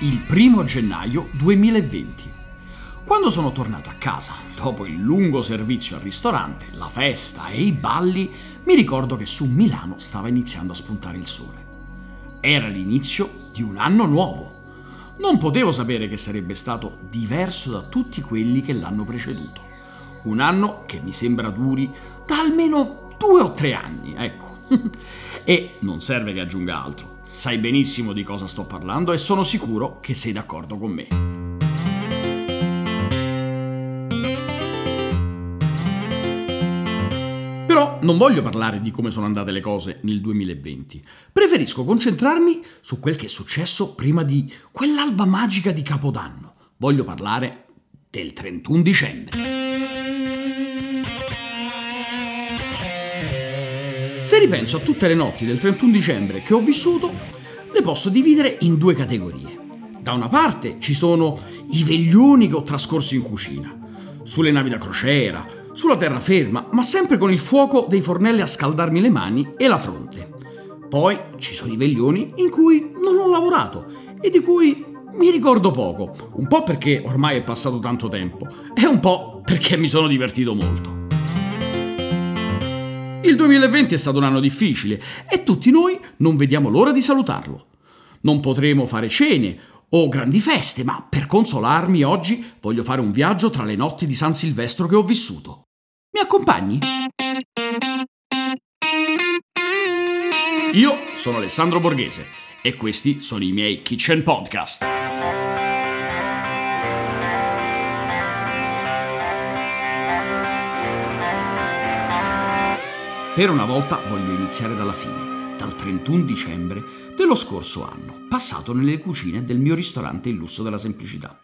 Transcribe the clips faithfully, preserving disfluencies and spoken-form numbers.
Il primo gennaio duemilaventi. Quando sono tornato a casa, dopo il lungo servizio al ristorante, la festa e i balli, mi ricordo che su Milano stava iniziando a spuntare il sole. Era l'inizio di un anno nuovo. Non potevo sapere che sarebbe stato diverso da tutti quelli che l'hanno preceduto. Un anno che mi sembra duri da almeno due o tre anni, ecco. E non serve che aggiunga altro. Sai benissimo di cosa sto parlando e sono sicuro che sei d'accordo con me. Però non voglio parlare di come sono andate le cose nel duemilaventi. Preferisco concentrarmi su quel che è successo prima di quell'alba magica di Capodanno. Voglio parlare del trentuno dicembre. Se ripenso a tutte le notti del trentuno dicembre che ho vissuto, le posso dividere in due categorie. Da una parte ci sono i veglioni che ho trascorso in cucina, sulle navi da crociera, sulla terraferma, ma sempre con il fuoco dei fornelli a scaldarmi le mani e la fronte. Poi ci sono i veglioni in cui non ho lavorato e di cui mi ricordo poco, un po' perché ormai è passato tanto tempo e un po' perché mi sono divertito molto. Il duemilaventi è stato un anno difficile e tutti noi non vediamo l'ora di salutarlo. Non potremo fare cene o grandi feste, ma per consolarmi oggi voglio fare un viaggio tra le notti di San Silvestro che ho vissuto. Mi accompagni? Io sono Alessandro Borghese e questi sono i miei Kitchen Podcast. Per una volta voglio iniziare dalla fine, dal trentuno dicembre dello scorso anno, passato nelle cucine del mio ristorante Il Lusso della Semplicità.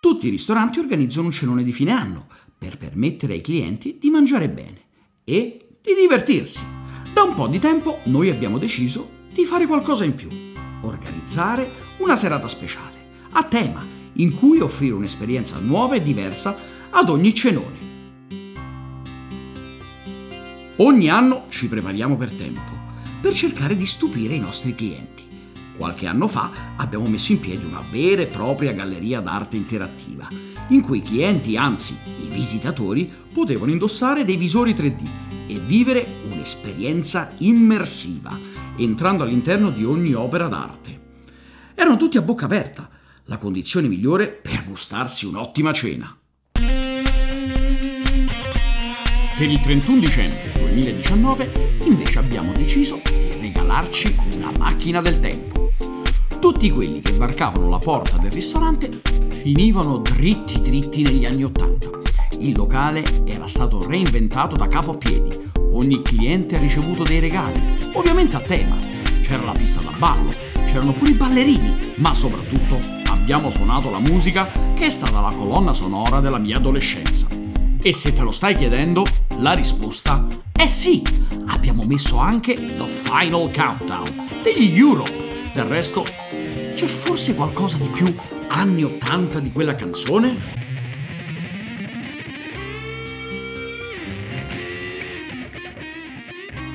Tutti i ristoranti organizzano un cenone di fine anno per permettere ai clienti di mangiare bene e di divertirsi. Da un po' di tempo noi abbiamo deciso di fare qualcosa in più, organizzare una serata speciale, a tema, in cui offrire un'esperienza nuova e diversa ad ogni cenone. Ogni anno ci prepariamo per tempo, per cercare di stupire i nostri clienti. Qualche anno fa abbiamo messo in piedi una vera e propria galleria d'arte interattiva, in cui i clienti, anzi i visitatori, potevano indossare dei visori tre D e vivere un'esperienza immersiva, entrando all'interno di ogni opera d'arte. Erano tutti a bocca aperta, la condizione migliore per gustarsi un'ottima cena. Per il trentuno dicembre duemiladiciannove invece abbiamo deciso di regalarci una macchina del tempo. Tutti quelli che varcavano la porta del ristorante finivano dritti dritti negli anni Ottanta. Il locale era stato reinventato da capo a piedi, ogni cliente ha ricevuto dei regali, ovviamente a tema. C'era la pista da ballo, c'erano pure i ballerini, ma soprattutto abbiamo suonato la musica che è stata la colonna sonora della mia adolescenza. E se te lo stai chiedendo, la risposta è sì! Abbiamo messo anche The Final Countdown degli Europe. Del resto, c'è forse qualcosa di più anni ottanta di quella canzone?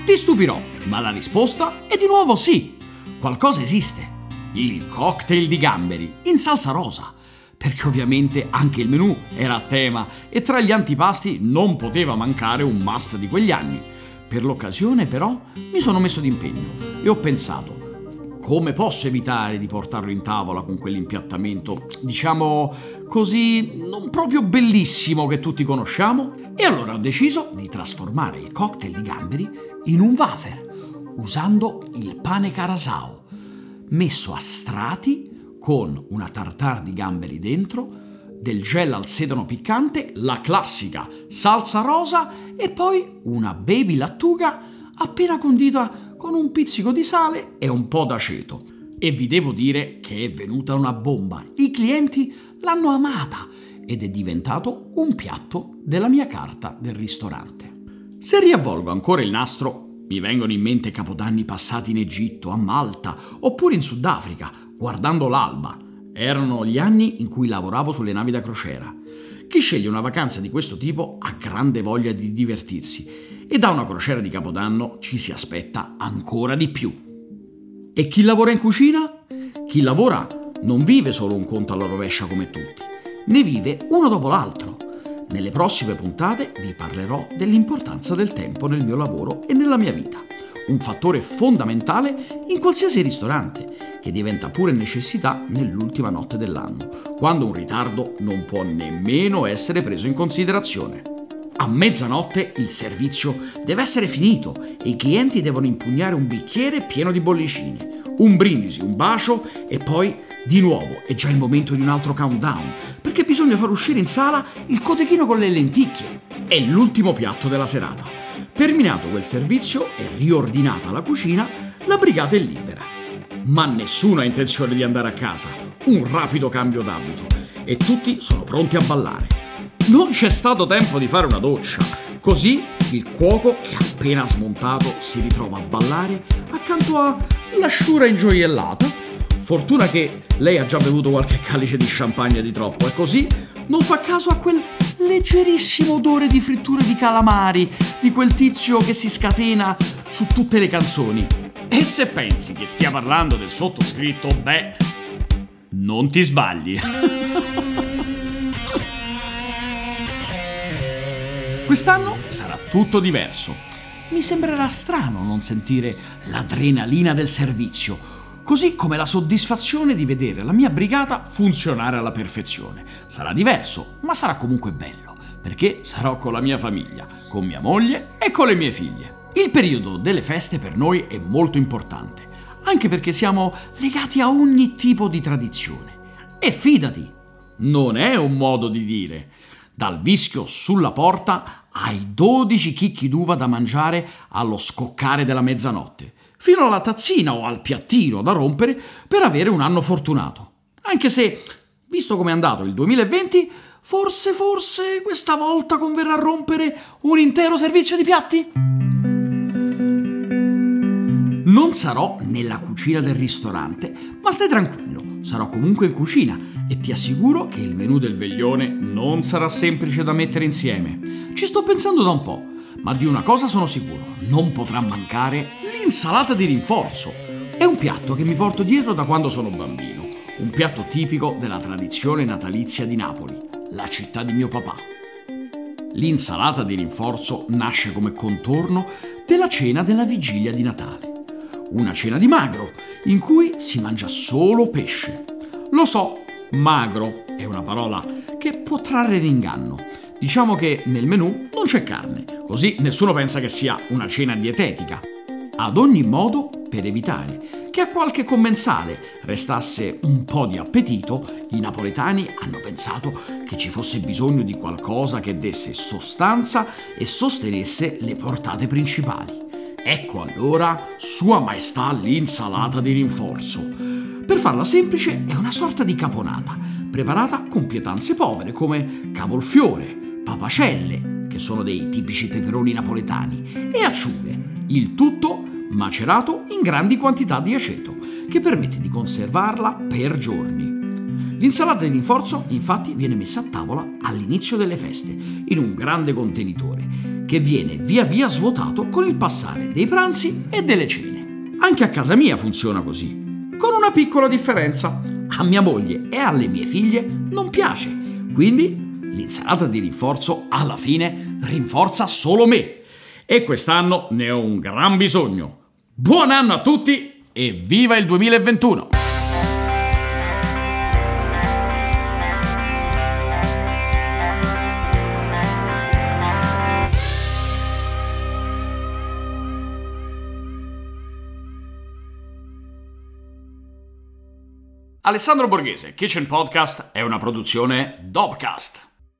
Ti stupirò, ma la risposta è di nuovo sì! Qualcosa esiste! Il cocktail di gamberi in salsa rosa, perché ovviamente anche il menù era a tema e tra gli antipasti non poteva mancare un must di quegli anni. Per l'occasione però mi sono messo d'impegno e ho pensato: come posso evitare di portarlo in tavola con quell'impiattamento, diciamo così, non proprio bellissimo che tutti conosciamo? E allora ho deciso di trasformare il cocktail di gamberi in un wafer, usando il pane carasau, messo a strati con una tartare di gamberi dentro, del gel al sedano piccante, la classica salsa rosa e poi una baby lattuga appena condita con un pizzico di sale e un po' d'aceto. E vi devo dire che è venuta una bomba. I clienti l'hanno amata ed è diventato un piatto della mia carta del ristorante. Se riavvolgo ancora il nastro, mi vengono in mente capodanni passati in Egitto, a Malta, oppure in Sudafrica, guardando l'alba. Erano gli anni in cui lavoravo sulle navi da crociera. Chi sceglie una vacanza di questo tipo ha grande voglia di divertirsi e da una crociera di Capodanno ci si aspetta ancora di più. E chi lavora in cucina? Chi lavora non vive solo un conto alla rovescia come tutti, ne vive uno dopo l'altro. Nelle prossime puntate vi parlerò dell'importanza del tempo nel mio lavoro e nella mia vita, un fattore fondamentale in qualsiasi ristorante, che diventa pure necessità nell'ultima notte dell'anno, quando un ritardo non può nemmeno essere preso in considerazione. A mezzanotte il servizio deve essere finito e i clienti devono impugnare un bicchiere pieno di bollicine, un brindisi, un bacio e poi, di nuovo, è già il momento di un altro countdown, perché bisogna far uscire in sala il cotechino con le lenticchie. È l'ultimo piatto della serata. Terminato quel servizio e riordinata la cucina, la brigata è libera. Ma nessuno ha intenzione di andare a casa, un rapido cambio d'abito e tutti sono pronti a ballare. Non c'è stato tempo di fare una doccia, così il cuoco che ha appena smontato si ritrova a ballare accanto a l'asciura ingioiellata. Fortuna che lei ha già bevuto qualche calice di champagne di troppo e così non fa caso a quel leggerissimo odore di fritture di calamari di quel tizio che si scatena su tutte le canzoni. E se pensi che stia parlando del sottoscritto, beh, non ti sbagli. Quest'anno sarà tutto diverso. Mi sembrerà strano non sentire l'adrenalina del servizio, così come la soddisfazione di vedere la mia brigata funzionare alla perfezione. Sarà diverso, ma sarà comunque bello, perché sarò con la mia famiglia, con mia moglie e con le mie figlie. Il periodo delle feste per noi è molto importante, anche perché siamo legati a ogni tipo di tradizione. E fidati, non è un modo di dire. Dal vischio sulla porta ai dodici chicchi d'uva da mangiare allo scoccare della mezzanotte, fino alla tazzina o al piattino da rompere per avere un anno fortunato. Anche se, visto come è andato il duemilaventi, forse, forse questa volta converrà rompere un intero servizio di piatti? Non sarò nella cucina del ristorante, ma stai tranquillo. Sarò comunque in cucina e ti assicuro che il menù del veglione non sarà semplice da mettere insieme. Ci sto pensando da un po', ma di una cosa sono sicuro, non potrà mancare l'insalata di rinforzo. È un piatto che mi porto dietro da quando sono bambino, un piatto tipico della tradizione natalizia di Napoli, la città di mio papà. L'insalata di rinforzo nasce come contorno della cena della vigilia di Natale. Una cena di magro, in cui si mangia solo pesce. Lo so, magro è una parola che può trarre in inganno. Diciamo che nel menù non c'è carne, così nessuno pensa che sia una cena dietetica. Ad ogni modo, per evitare che a qualche commensale restasse un po' di appetito, i napoletani hanno pensato che ci fosse bisogno di qualcosa che desse sostanza e sostenesse le portate principali. Ecco allora, Sua Maestà, l'insalata di rinforzo. Per farla semplice, è una sorta di caponata, preparata con pietanze povere come cavolfiore, papacelle, che sono dei tipici peperoni napoletani, e acciughe, il tutto macerato in grandi quantità di aceto, che permette di conservarla per giorni. L'insalata di rinforzo, infatti, viene messa a tavola all'inizio delle feste, in un grande contenitore, che viene via via svuotato con il passare dei pranzi e delle cene. Anche a casa mia funziona così, con una piccola differenza. A mia moglie e alle mie figlie non piace, quindi l'insalata di rinforzo alla fine rinforza solo me. E quest'anno ne ho un gran bisogno. Buon anno a tutti e viva il duemilaventuno! Alessandro Borghese, Kitchen Podcast è una produzione Dobcast.